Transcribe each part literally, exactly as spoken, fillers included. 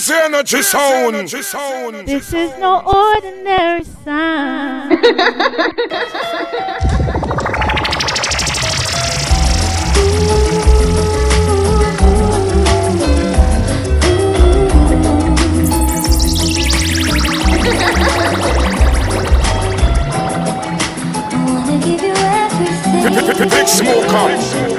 This energy sound. This is no ordinary sound. I wanna give you everything. Big smoker. Hey,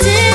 Did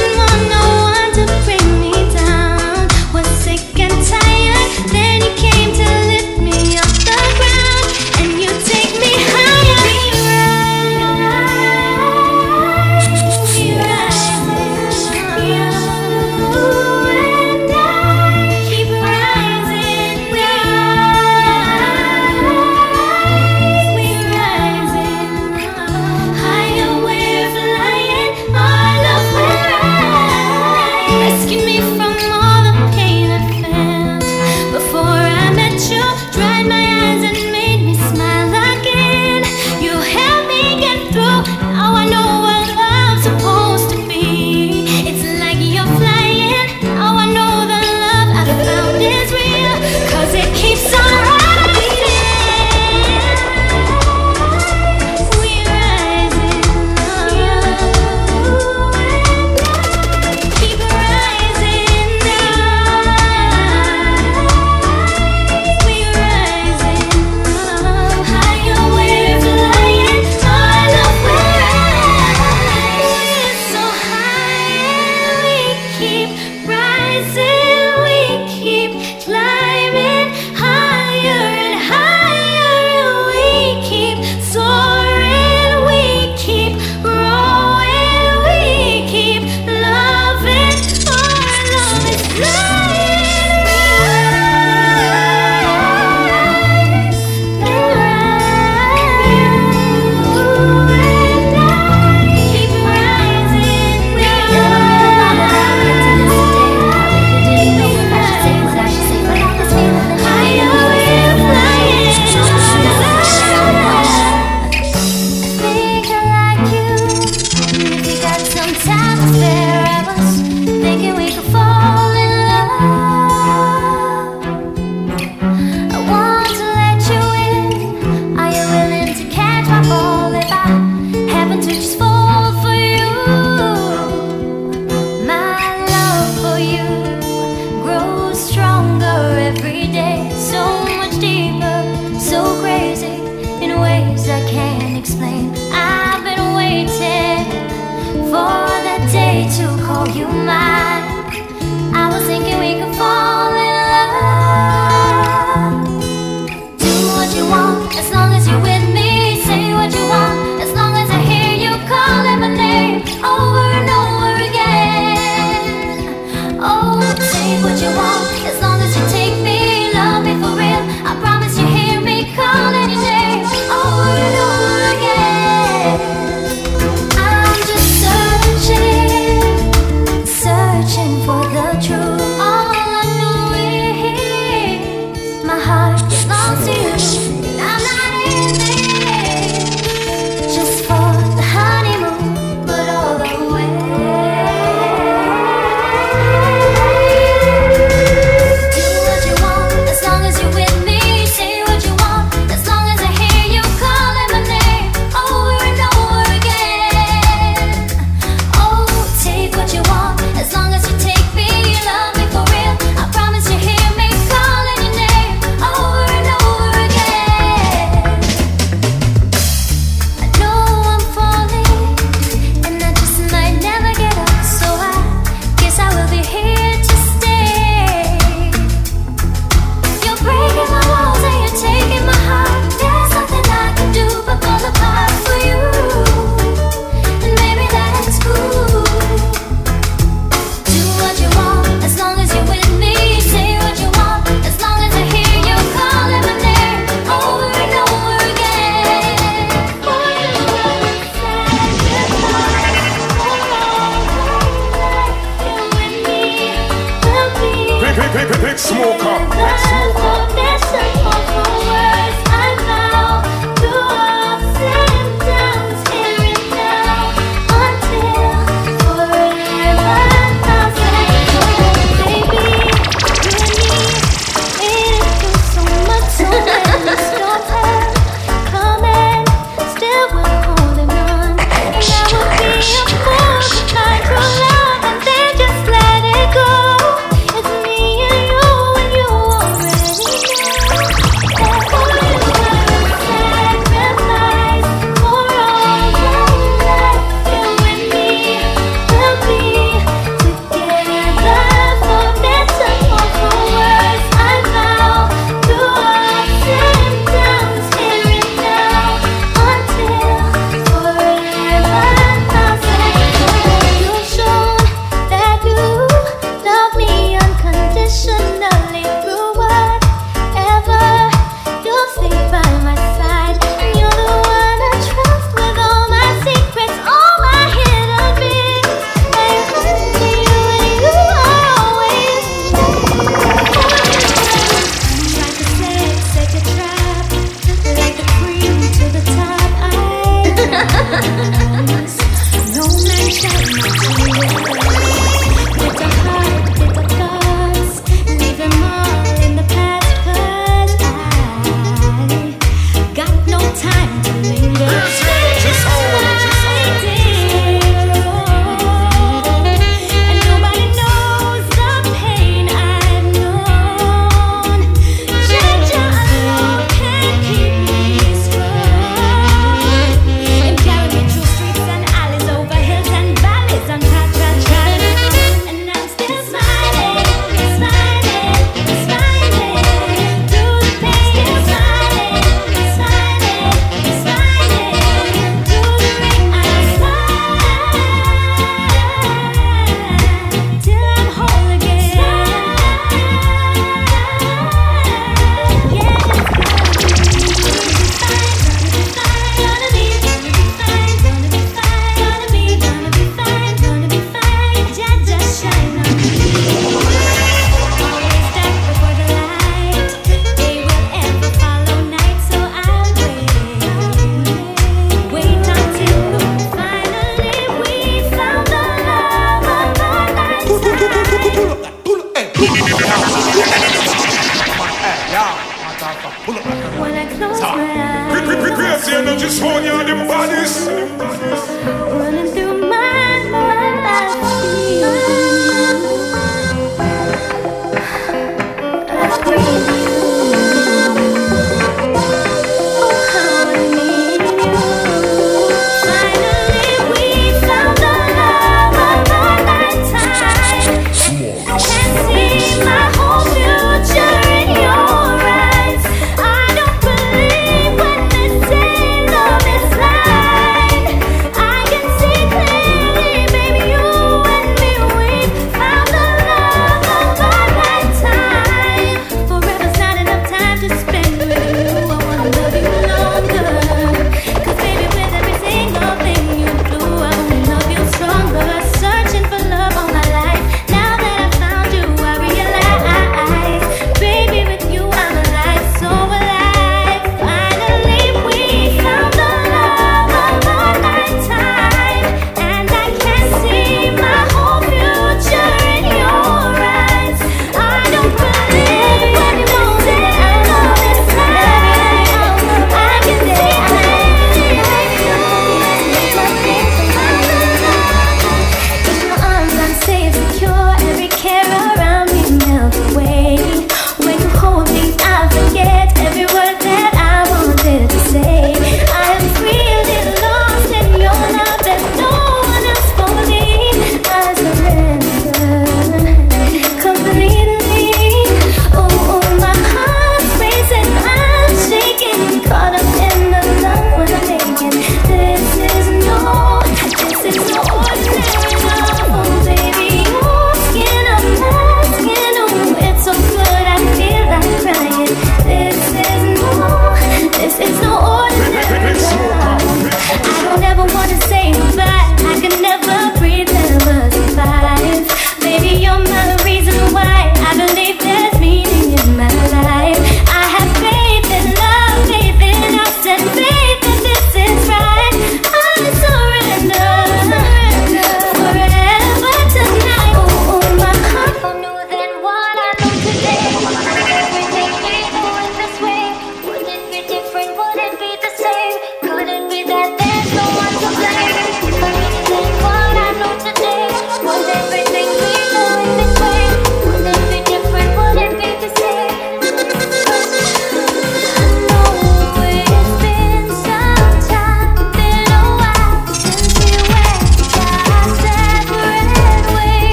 energy sworn you on them bodies. Running through my mind, I breathe you.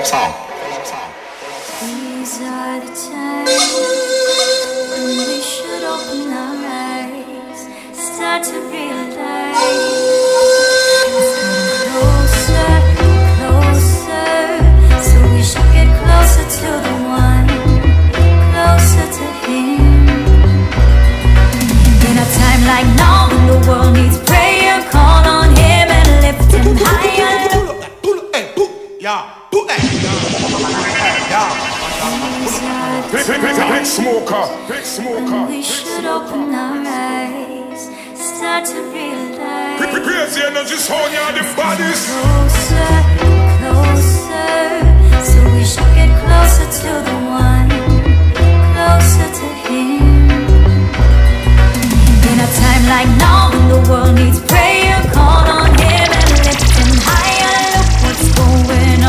love song. These are the times when we should open our eyes, start to realize. It's getting closer, closer, so we should get closer to the one, closer to him. In a time like now, when the world needs prayer, call on him and lift him higher. Yeah, do that. Yeah. Big smoker, big smoker. We should open our eyes, start to realize. Crazy energy's holding on the bodies. Closer, closer, so we should get closer to the one, closer to him. In a time like now, when the world needs prayer, call on him and lift him higher. Look what's going on.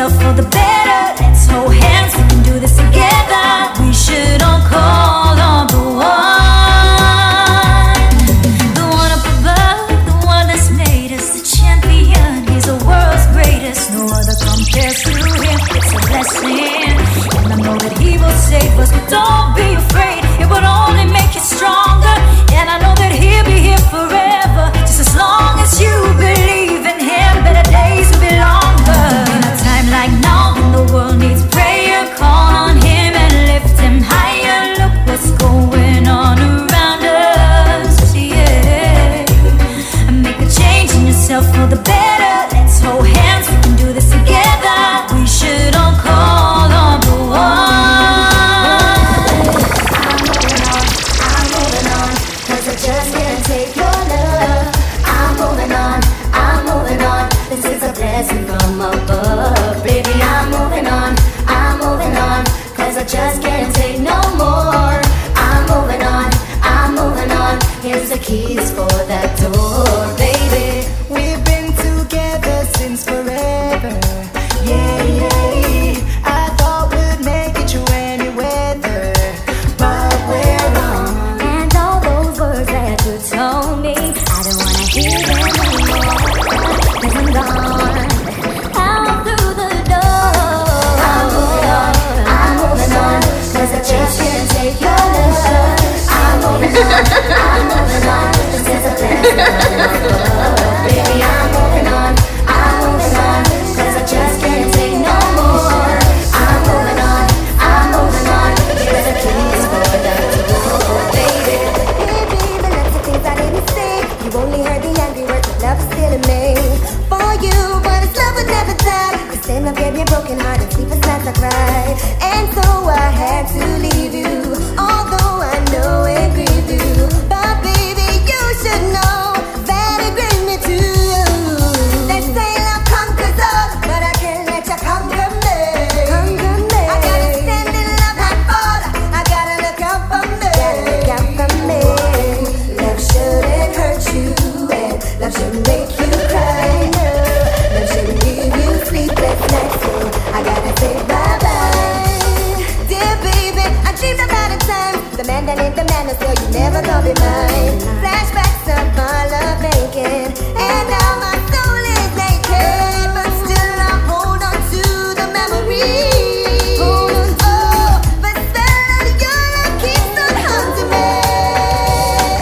For the better, let's hold hands, we can do this together. We should all call on the one, the one up above, the one that's made us the champion. He's the world's greatest, no other compares to him. It's a blessing, and I know that he will save us, but don't be afraid, it will only make you stronger. And I know that he'll be here forever, just as long as you believe in him. Better days will be longer. Like now, when the world needs prayer, call on him and lift him higher. Look what's going on around us, yeah. Make a change in yourself for the better. Let's hold hands, we can do this together. We should all call on the one. I'm moving on, I'm moving on, cause I just can't take your love. I'm moving on, I'm moving on, this is a blessing from above. I just can't take no more. I'm moving on, I'm moving on. Here's the keys for that door, baby. We've been together since forever. Yeah, yeah. I thought we'd make it through any weather, but we're wrong. And all those words that you told me, I don't wanna hear them anymore, 'cause I'm gone out through the door. Cause I just can't take your love. I'm moving on, I'm moving on, this is a blessing from above. Baby, I'm moving on, I'm moving on, cause I just can't take no more. I'm moving on, I'm moving on, here's the keys for the door, baby. Baby, the lots of things I didn't say, you only heard the angry words of love still in me. For you, but it's love would never die. The same love gave me a broken heart and sleepless nights I cried. And so I had to leave you, although I know it grieved you. But baby, you should know that it grieved me too. They say love conquers all, but I can't let you conquer me. Conquer me. I gotta stand in love and fall. I gotta look out for me. Gotta look out for me. Love shouldn't hurt you, and love shouldn't make you cry. No. Love shouldn't give you sleepless nights. So I gotta say bye bye. The man that ain't the man is so you never gonna be mine. Flashbacks of my love making, and now my soul is aching, but still I hold on to the memory. Oh, but still your love keeps on haunting me.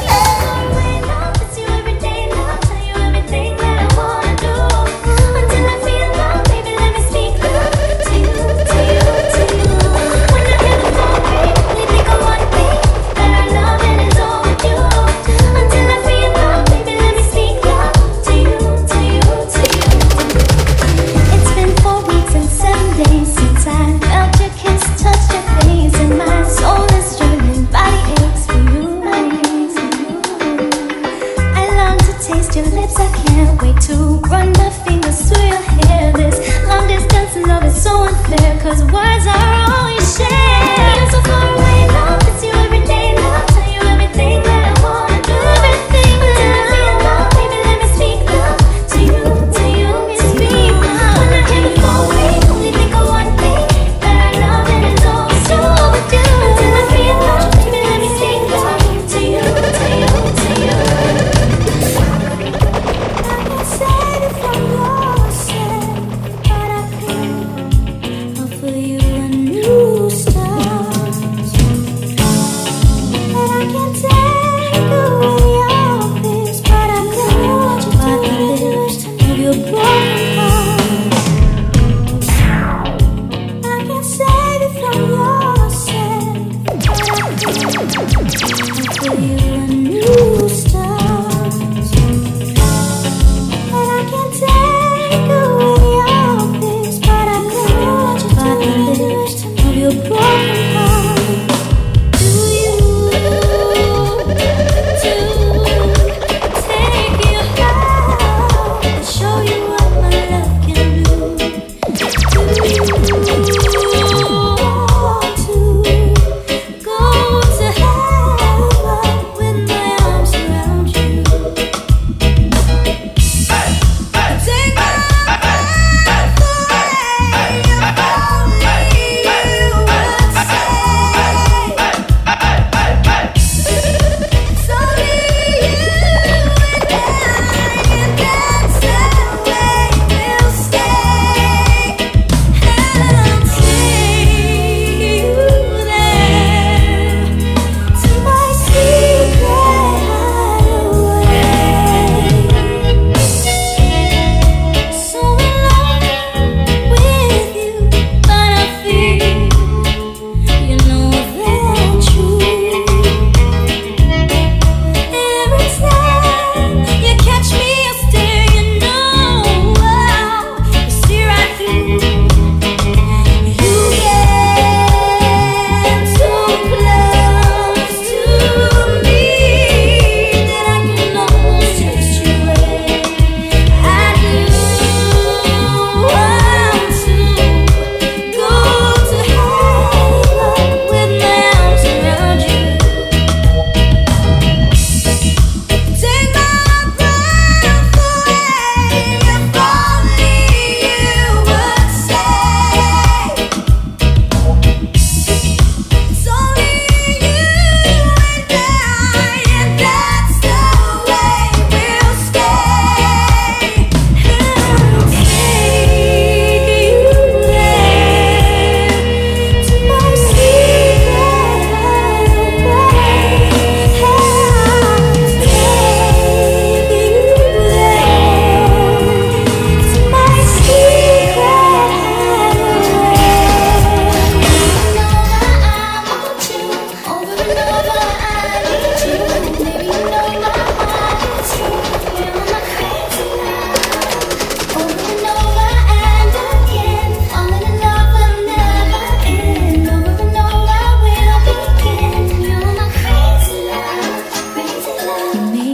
When I miss you every day, and I'll tell you everything that I wanna do. Until I feel love, baby, let me speak love to you, to you, to you. When I hear the talk, only think I wanna be.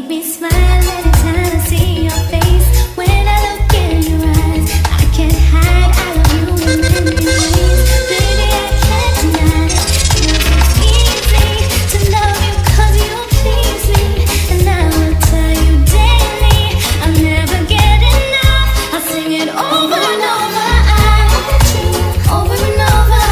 make me smile every time I see your face. When I look in your eyes, I can't hide, I love you in many ways. Baby, I can't deny it, it's easy to love you cause you please me. And I will tell you daily, I'll never get enough. I'll sing it over and over, I want you, over and over.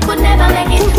Could never make it.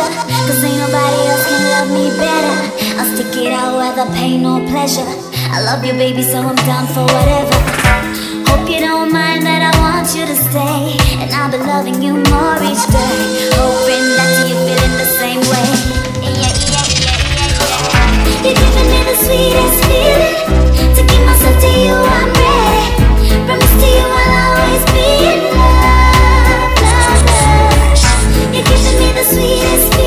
Cause ain't nobody else can love me better. I'll stick it out, whether pain or pleasure. I love you, baby, so I'm down for whatever. Hope you don't mind that I want you to stay, and I'll be loving you more each day, hoping that you're feeling the same way. Yeah, yeah, yeah, yeah, yeah. You're giving me the sweetest feeling. To give myself to you, I'm ready. Promise to you, I'll always be in love, love, love. You're giving me the sweetest feeling.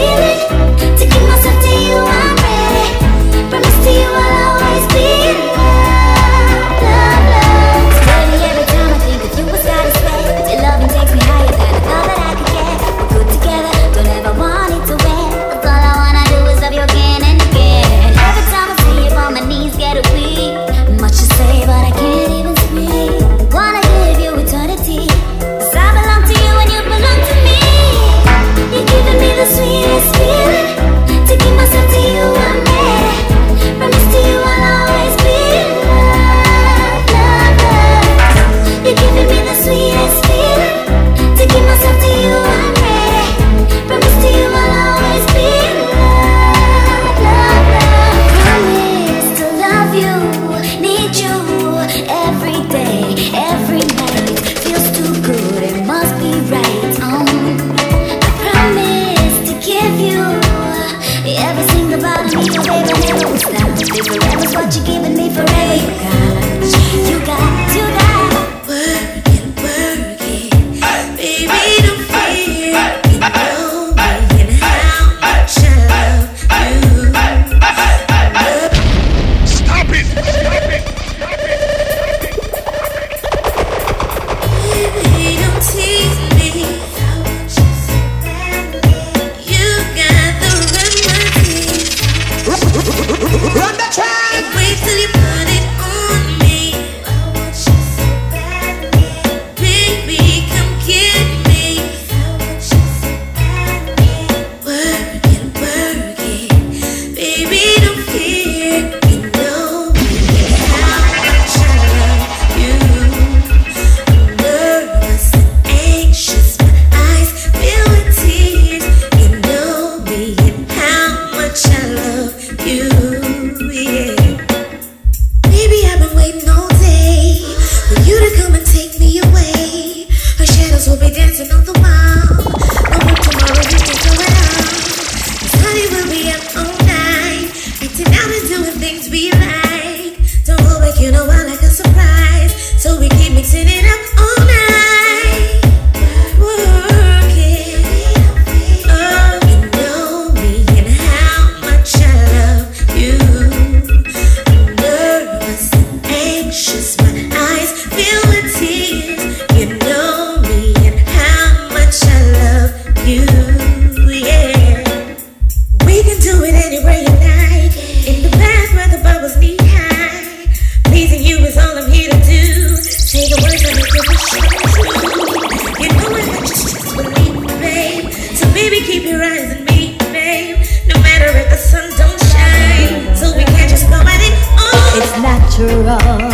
hard,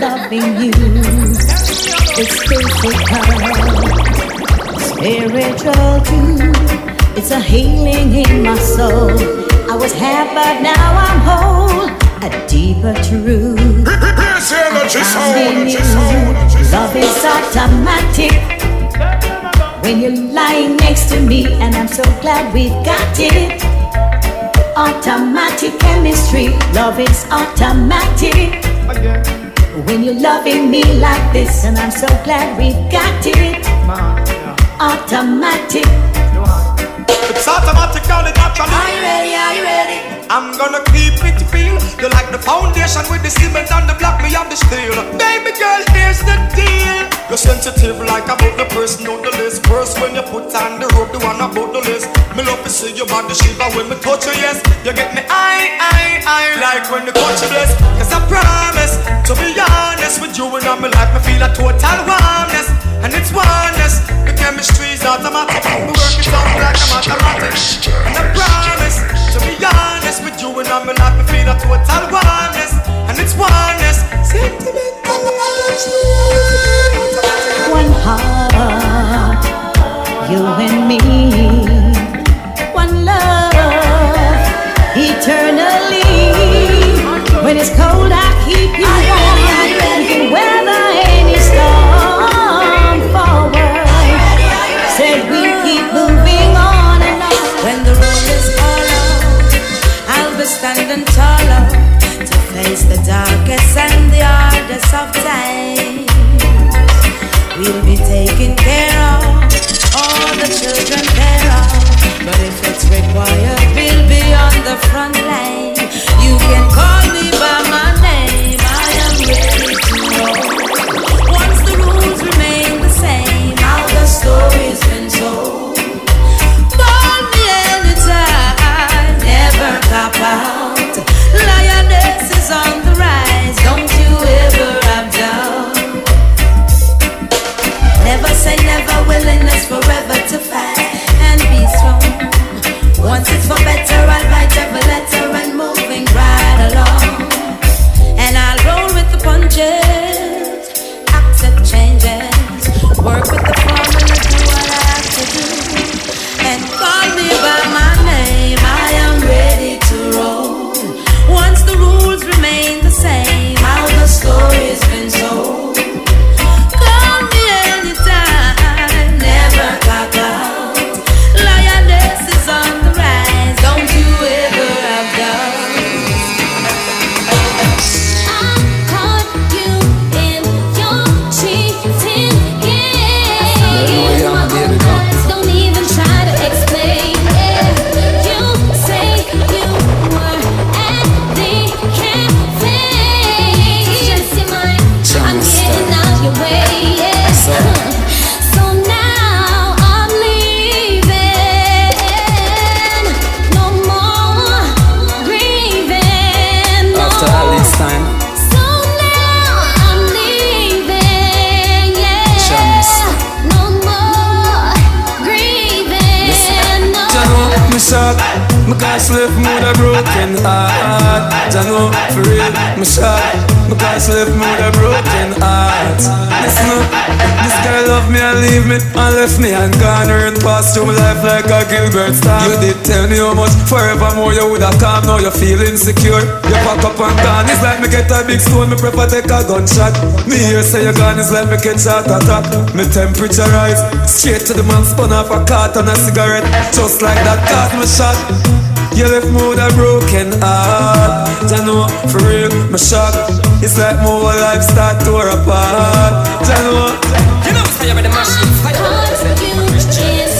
loving you it's physical, spiritual too. It's a healing in my soul. I was half, but now I'm whole. A deeper truth. I'm you. Love is automatic when you're lying next to me, and I'm so glad we got it. Automatic chemistry. Love is automatic when you're loving me like this, and I'm so glad we got it. Automatic. It's automatically natural. Are you ready? Are you ready? I'm gonna keep it real. You're like the foundation with the cement and the block, me on the steel. Baby girl, here's the deal. You're sensitive like about the person on the list. First when you put on the rope, the one about the list. Me love to see your body shiver when me touch you, yes. You get me, I, I, I like when you touch you bliss. Cause I promise to be honest with you and all my life, me feel a total warmness. And it's oneness. The chemistry's automatic. We work it out like a mathematic. And I promise to be honest with you and I'm not me feel a total oneness. And it's oneness. One heart, you and me. One love, eternally. When it's cold, I keep you warm. You can weather any storm. Standing taller to face the darkest and the hardest of times. We'll be taking care of all the children there are. But if it's required, we'll be on the front line. You can call me by my name. I am ready to know. Once the rules remain the same, how the story's been told. Lioness is on the rise. Don't you ever have doubt. Never say never. Willingness forever to fight and be strong. Once it's for better, I'll write every letter and moving right along. And I'll roll with the punches, accept changes, work with the formula, do what I have to do, and call me by my name. I am ready to roll. Remain the same. How the story's been told. Call me anytime. Never clock out. Lioness is on the rise. Don't you ever have doubt. I caught you in your cheating game. My own words don't even try to explain. If you say you were at the I can't sleep with a broken heart. I know for real, my shot. I can't sleep with a broken heart. Listen up, this girl love me and leave me and left me and gone her and passed through life like a Gilbert star. You did tell me how much forevermore you would have come. Now you feel insecure. You pack up and gone. It's like me get a big stone. Me prefer take a gunshot. Me hear say you gone. It's like me catch a attack. Me temperature rise. Straight to the man spun off a cart and a cigarette. Just like that cart. My shot, you left me with a broken heart. I know for real, my shot. It's like my whole life start to tear apart. I know. You know what's happening, my shit. I caught you in your cheating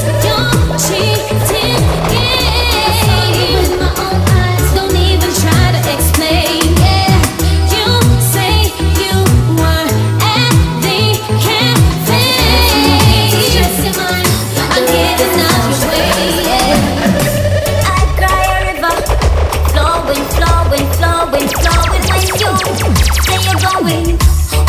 game. I saw you with my own eyes. Don't even try to explain. Yeah, you say you were at the cafe. Just your mind. I'm getting out your way.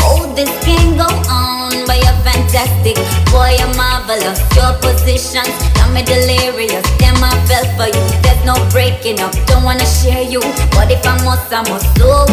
Oh, this can go on, but you're fantastic. Boy, you're marvelous. Your positions got me delirious. Damn, I fell for you. There's no breaking up. Don't wanna share you. But if I must, I must. Oh,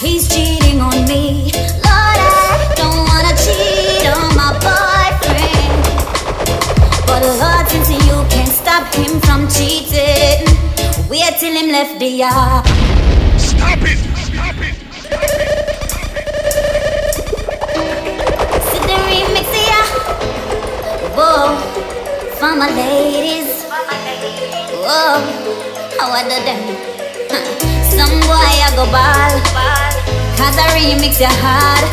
He's cheating on me. Lord, I don't them left the yard. Stop it! Stop it! Stop it! See the remix here. Whoa, for my ladies. Whoa, how I do them? Some boy I go ball, cause I remix your hard.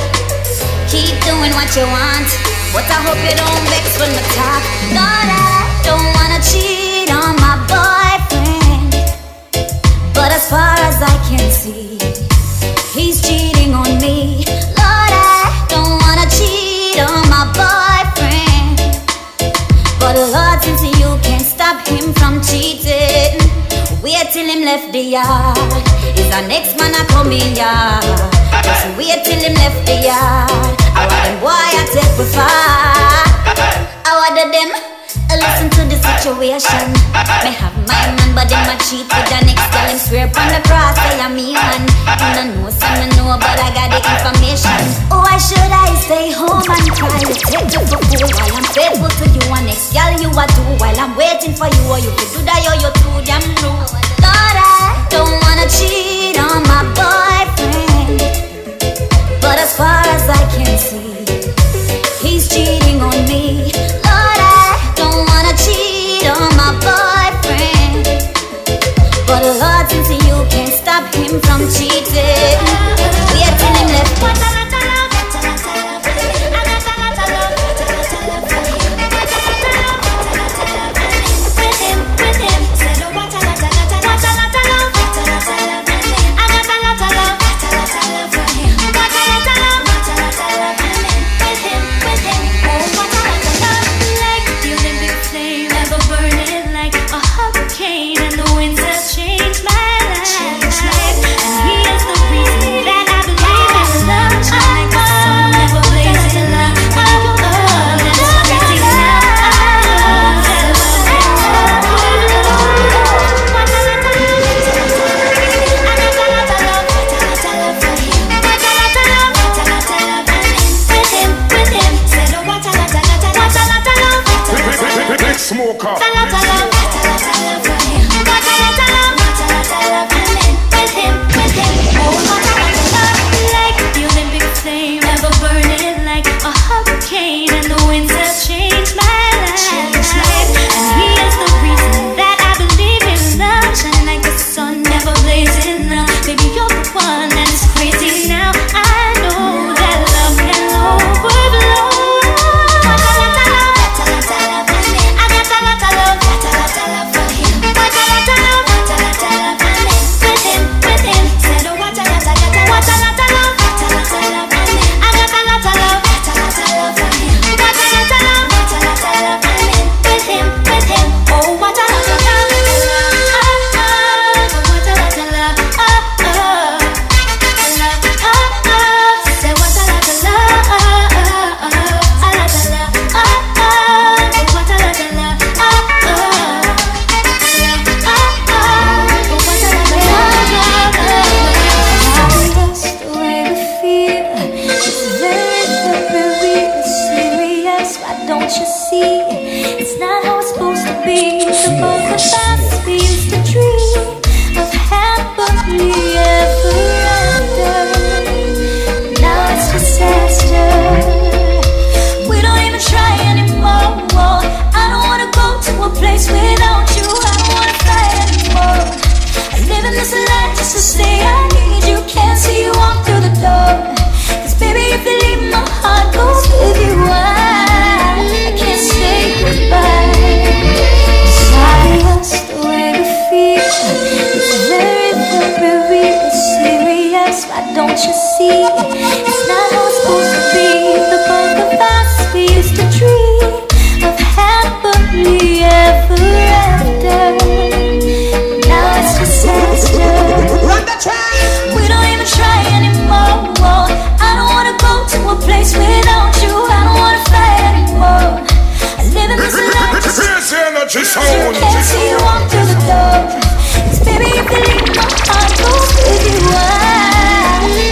Keep doing what you want, but I hope you don't vex when I talk. No, I don't wanna cheat on my boyfriend, but as far as I can see, he's cheating on me. Lord, I don't wanna cheat on my boyfriend, but Lord, since you can't stop him from cheating, wait till him left the yard. Is the next man a coming yard? Just wait till him left the yard. I want them boy I take for far. I want them. Listen to the situation. Me have my man, but him a cheat with the next girl. Him swear upon the cross, say I'm me man. Him don't know, some me know, but I got the information. Oh, why should I stay home and cry? You take you for fool while I'm faithful to you, and next girl you a do while I'm waiting for you. Or you could do that, or you're too damn rude. Lord, I don't wanna cheat on my boyfriend, but as far as I can see, he's cheating on me. Lord, I don't wanna cheat on my boyfriend, but Lord, since you can't stop him from cheating, we are telling him left.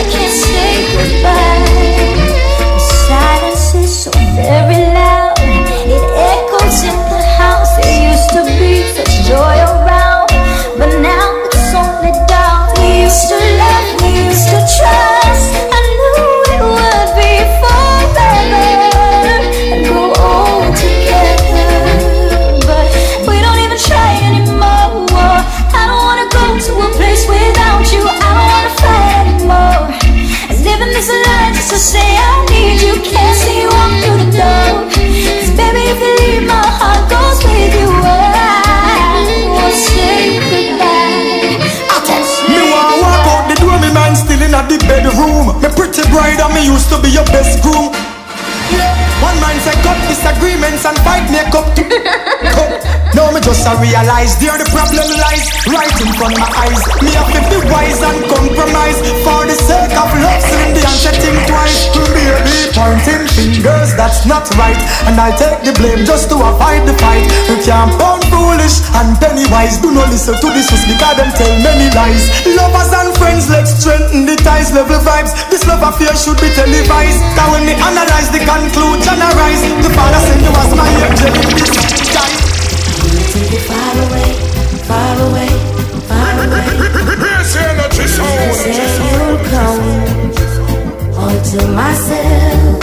Can't say goodbye. to say I need you, can't see you walk through the door. Cause baby, if you leave, my heart goes with you. I won't say goodbye. I'll just leave. Me wanna walk out the door, me man still in the bedroom. Me pretty bride and me used to be your best groom. One man said cut disagreements and fight make up. Now me just a realize there the problem lies right in front my eyes. Me have to be wise and compromise for the sake of love. Send the answer thing twice. Baby pointing fingers, that's not right. And I'll take the blame just to avoid the fight. You can't pound foolish and penny wise. Do not listen to this just because them tell many lies. Lovers and friends, let's strengthen the ties. Level vibes, this love affair should be televised. Now when me analyze the conclusion arise, the father said you was my angel in this time. I'm gonna take you far away, far away, far away. Here's energy soul. Said you'll come all to myself.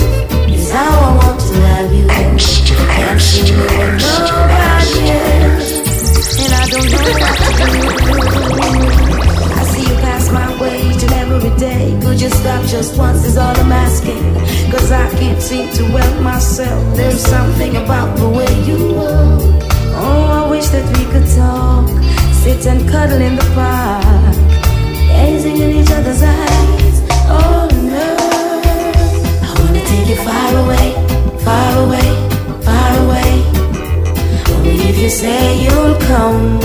Is how I want to love you. Extra, extra, extra, nobody else. And I don't know what to do. I see you pass my way each and every day. Could you stop just once is all I'm asking. Cause I can't seem to help myself. There's something about the way you walk. Oh, I wish that we could talk. Sit and cuddle in the park, gazing in each other's eyes. Oh no, I wanna take you far away, far away, far away. Only if you say you'll come.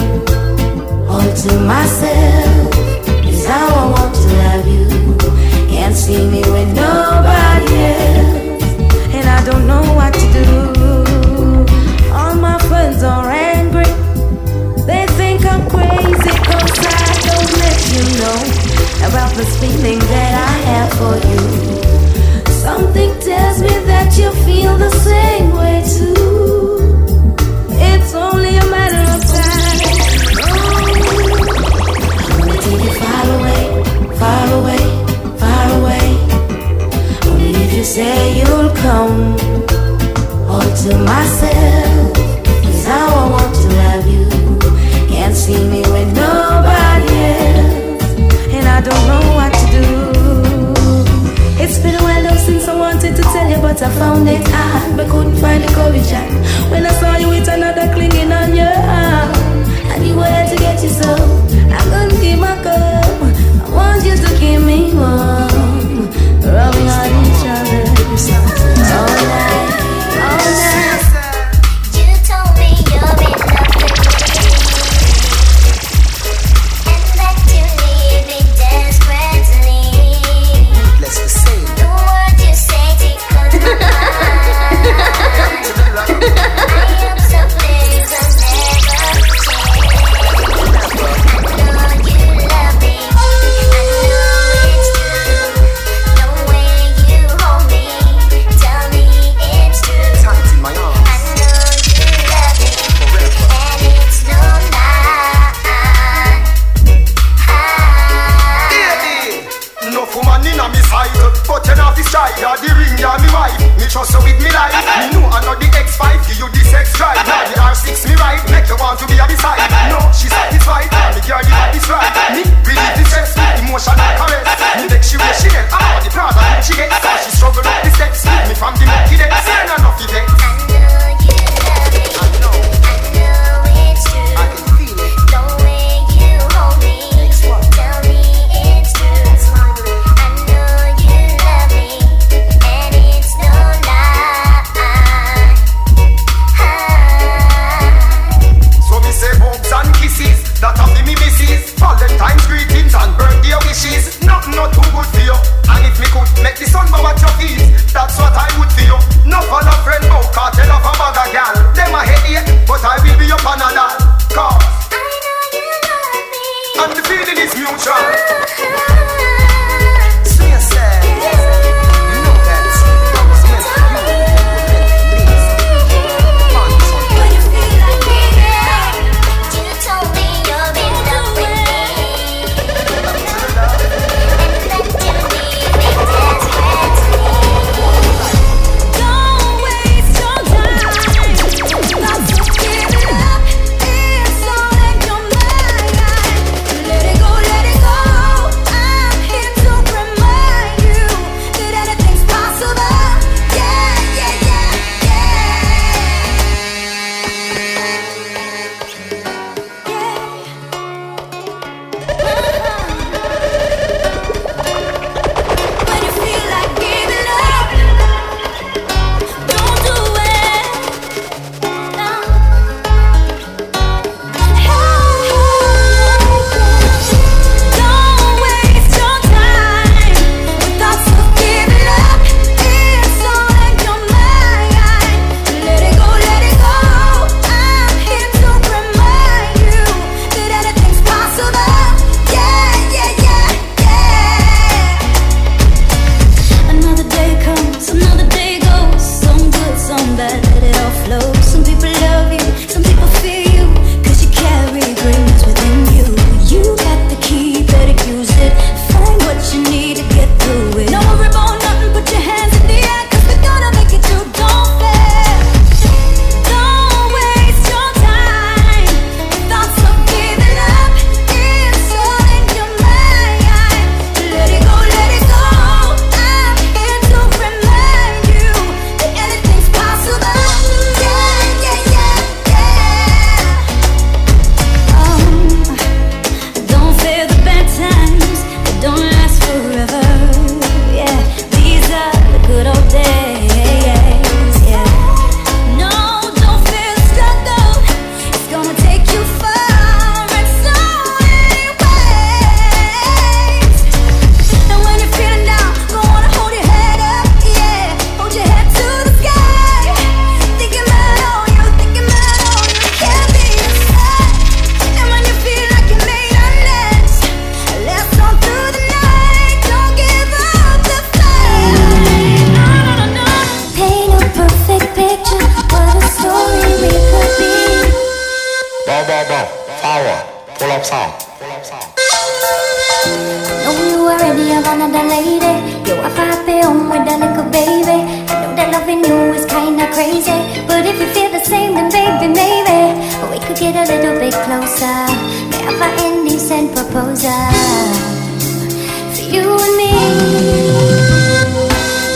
All to myself is how I want to love you. Can't see me with nobody else, and I don't know what to do. All my friends are angry, they think I'm crazy, cause I don't let you know about this feeling that I have for you. Something tells me that you feel the same way too. It's only a matter of far away, far away, far away. Only if you say you'll come. All to myself is how I want to love you. Can't see me with nobody else, and I don't know what to do. It's been a while since I wanted to tell you, but I found it hard, but couldn't find the courage. And when I saw you with another clinging on your arm, I knew I had to get you so I couldn't keep my cup. Want you to keep me warm, rubbing on each other all night, all night. You told me you're in love with me, and that you need me desperately. Let's say the word you say tickles my mind. I am so pleased I'll never change. So with me life, me know I know the X five, give you the sex drive. Now the R six me ride, make you want to be at the side. No, she satisfied, me girl the body right. Me really distressed, emotional caress. Me make she wish she get, I know the Prada she gets. So she struggle with the sex, me from the Milky Way, and I know the day. lady. Yo, I fight there on my darling baby. I know that loving you is kinda crazy, but if you feel the same, then baby, maybe we could get a little bit closer. There are endings and proposals for you and me.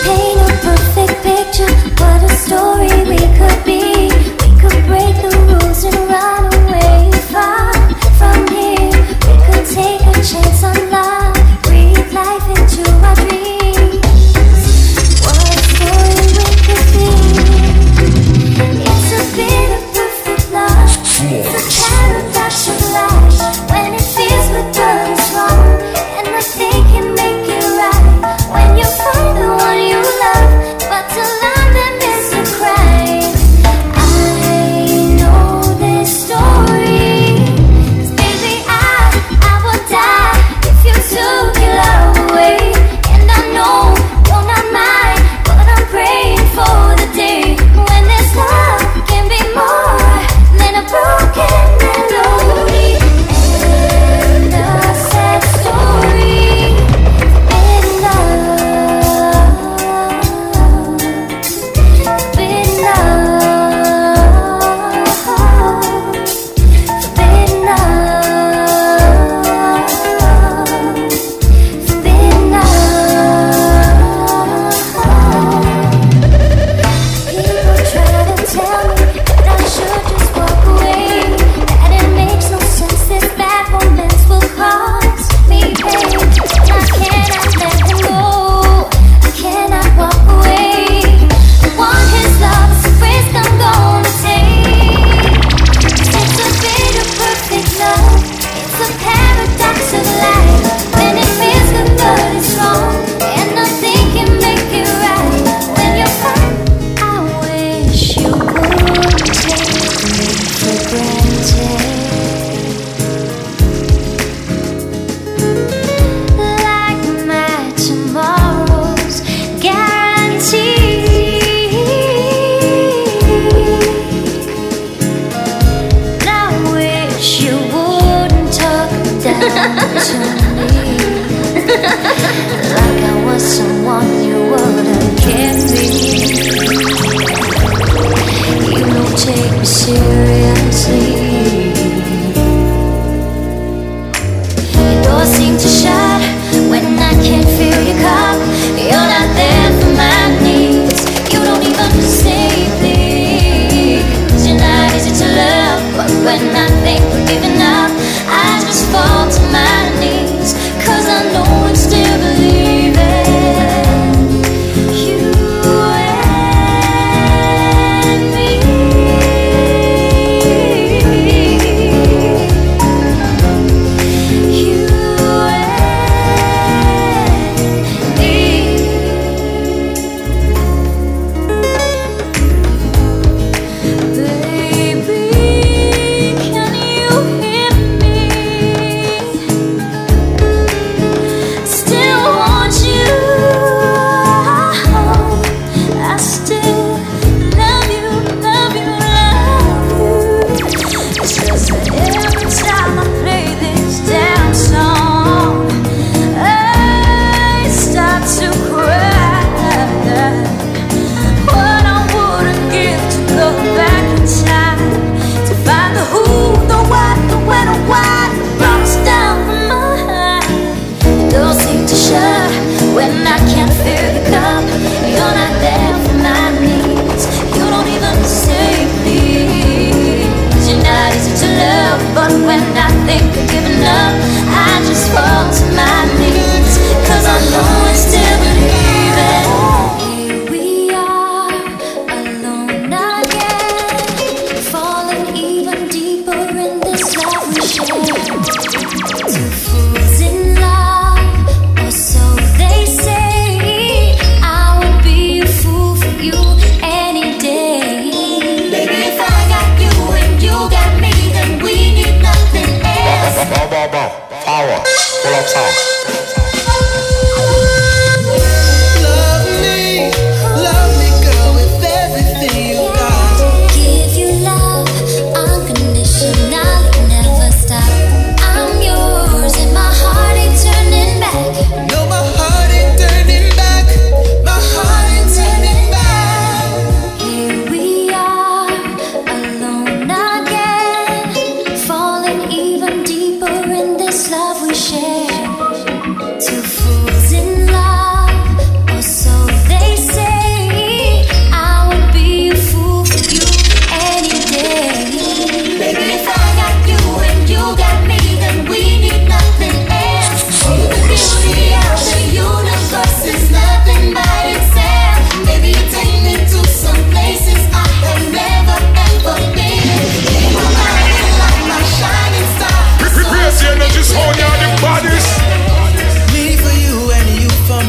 Paint a perfect picture, what a story we could be. We could break the rules and run away far from here. We could take a chance on love, when it feels what goes wrong, and I think it can make it right.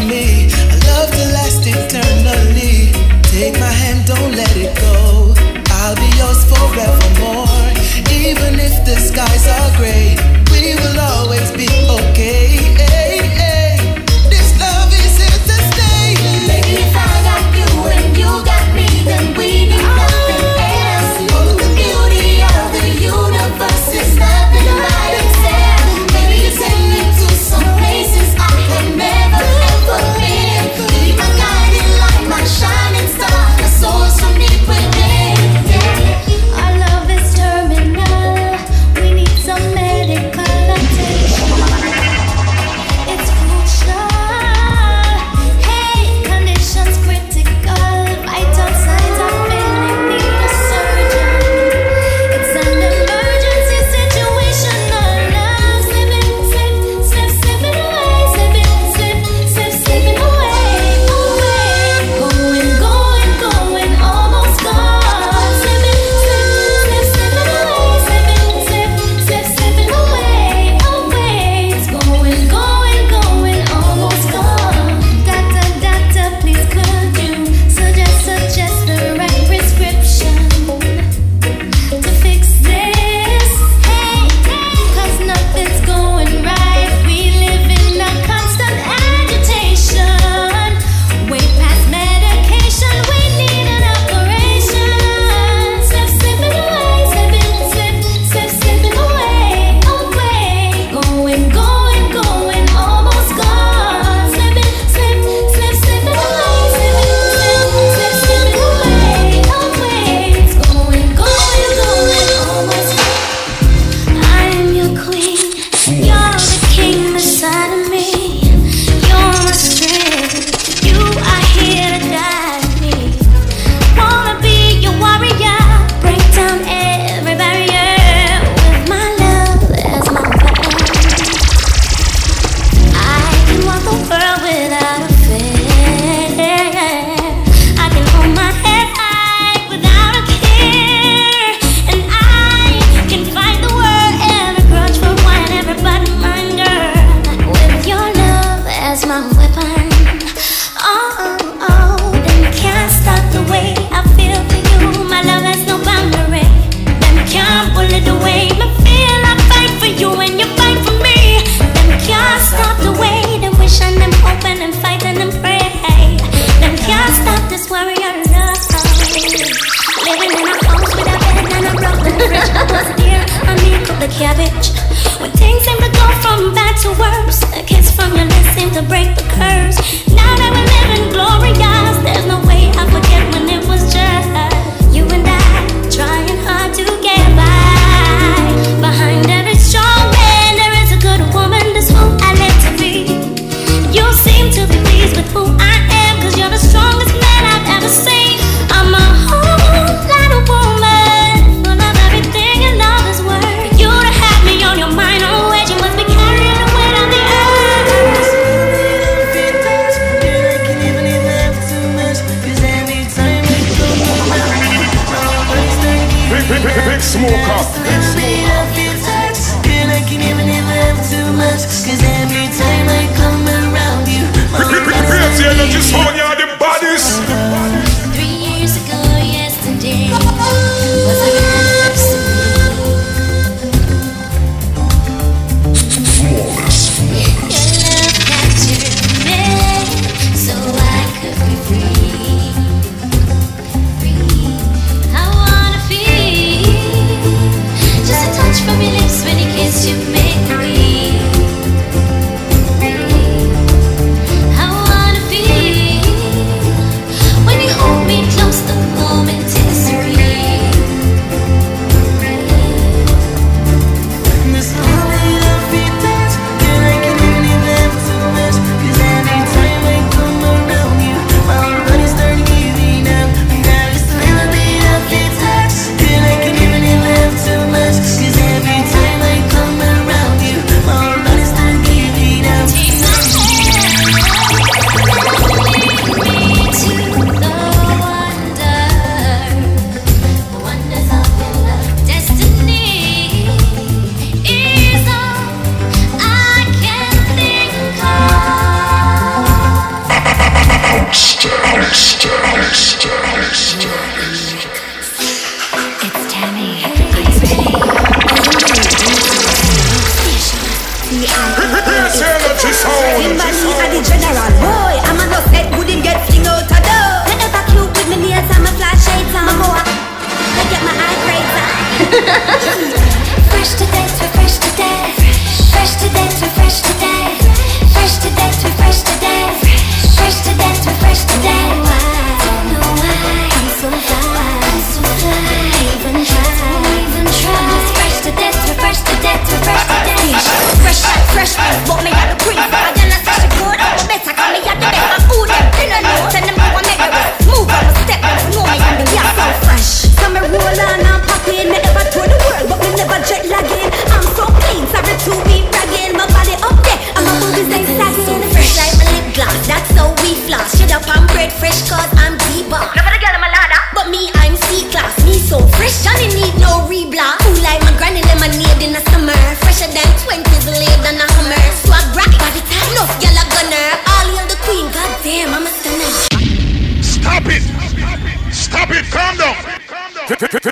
me, a love to last eternally. Take my hand, don't let it go. I'll be yours forevermore. Even if the skies are gray, we will always be okay. But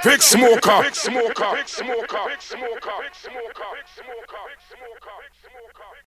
Big smoker. Big smoker. Big smoker. Big smoker. Big smoker.